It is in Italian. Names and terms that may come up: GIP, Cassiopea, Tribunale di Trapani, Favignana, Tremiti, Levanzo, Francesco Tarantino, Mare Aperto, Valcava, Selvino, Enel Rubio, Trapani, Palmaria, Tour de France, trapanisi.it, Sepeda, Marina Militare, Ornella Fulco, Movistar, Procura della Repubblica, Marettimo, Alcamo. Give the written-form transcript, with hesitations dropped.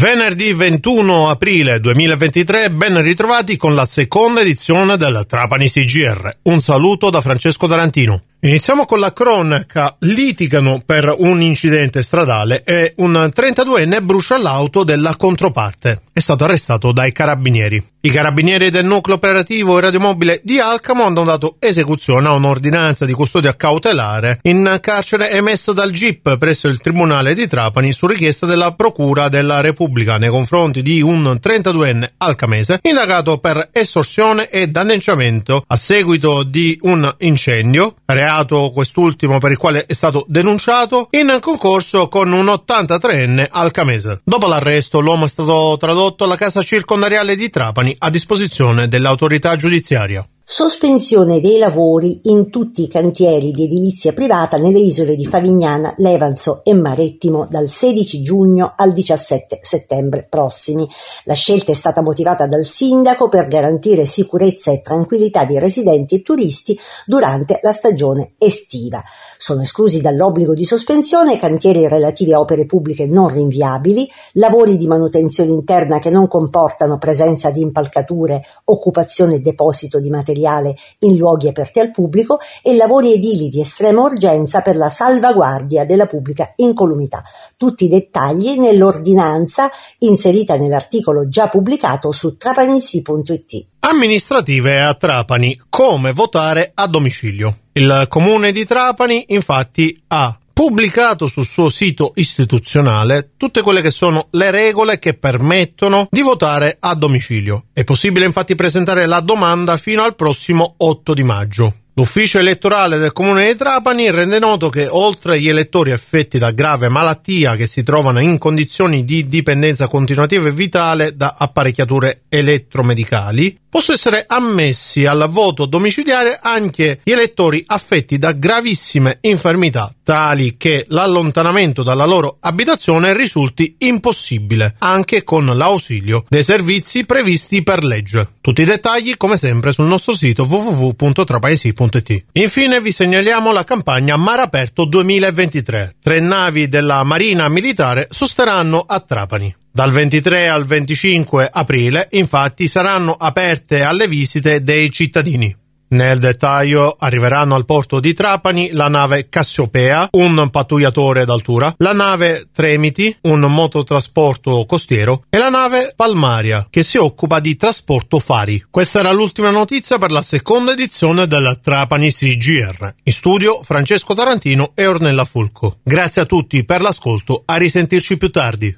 Venerdì 21 aprile 2023, ben ritrovati con la seconda edizione del Trapani CGR. Un saluto da Francesco Tarantino. Iniziamo con la cronaca. Litigano per un incidente stradale e un 32enne brucia l'auto della controparte. È stato arrestato dai carabinieri. I carabinieri del nucleo operativo radiomobile di Alcamo hanno dato esecuzione a un'ordinanza di custodia cautelare in carcere emessa dal GIP presso il Tribunale di Trapani su richiesta della Procura della Repubblica nei confronti di un 32enne alcamese indagato per estorsione e danneggiamento a seguito di un incendio, reato quest'ultimo per il quale è stato denunciato in concorso con un 83enne alcamese. Dopo l'arresto l'uomo è stato tradotto alla casa circondariale di Trapani a disposizione dell'autorità giudiziaria. Sospensione dei lavori in tutti i cantieri di edilizia privata nelle isole di Favignana, Levanzo e Marettimo dal 16 giugno al 17 settembre prossimi. La scelta è stata motivata dal sindaco per garantire sicurezza e tranquillità di residenti e turisti durante la stagione estiva. Sono esclusi dall'obbligo di sospensione cantieri relativi a opere pubbliche non rinviabili, lavori di manutenzione interna che non comportano presenza di impalcature, occupazione e deposito di materiali in luoghi aperti al pubblico e lavori edili di estrema urgenza per la salvaguardia della pubblica incolumità. Tutti i dettagli nell'ordinanza inserita nell'articolo già pubblicato su trapanisi.it. Amministrative a Trapani. Come votare a domicilio? Il comune di Trapani infatti ha pubblicato sul suo sito istituzionale tutte quelle che sono le regole che permettono di votare a domicilio. È possibile infatti presentare la domanda fino al prossimo 8 di maggio. L'ufficio elettorale del comune di Trapani rende noto che oltre agli elettori affetti da grave malattia che si trovano in condizioni di dipendenza continuativa e vitale da apparecchiature elettromedicali, possono essere ammessi al voto domiciliare anche gli elettori affetti da gravissime infermità, tali che l'allontanamento dalla loro abitazione risulti impossibile, anche con l'ausilio dei servizi previsti per legge. Tutti i dettagli, come sempre, sul nostro sito www.trapanisi.it. Infine vi segnaliamo la campagna Mare Aperto 2023. 3 navi della Marina Militare sosterranno a Trapani. Dal 23 al 25 aprile, infatti, saranno aperte alle visite dei cittadini. Nel dettaglio arriveranno al porto di Trapani la nave Cassiopea, un pattugliatore d'altura, la nave Tremiti, un mototrasporto costiero, e la nave Palmaria, che si occupa di trasporto fari. Questa era l'ultima notizia per la seconda edizione della Trapani CGR. In studio Francesco Tarantino e Ornella Fulco. Grazie a tutti per l'ascolto, a risentirci più tardi.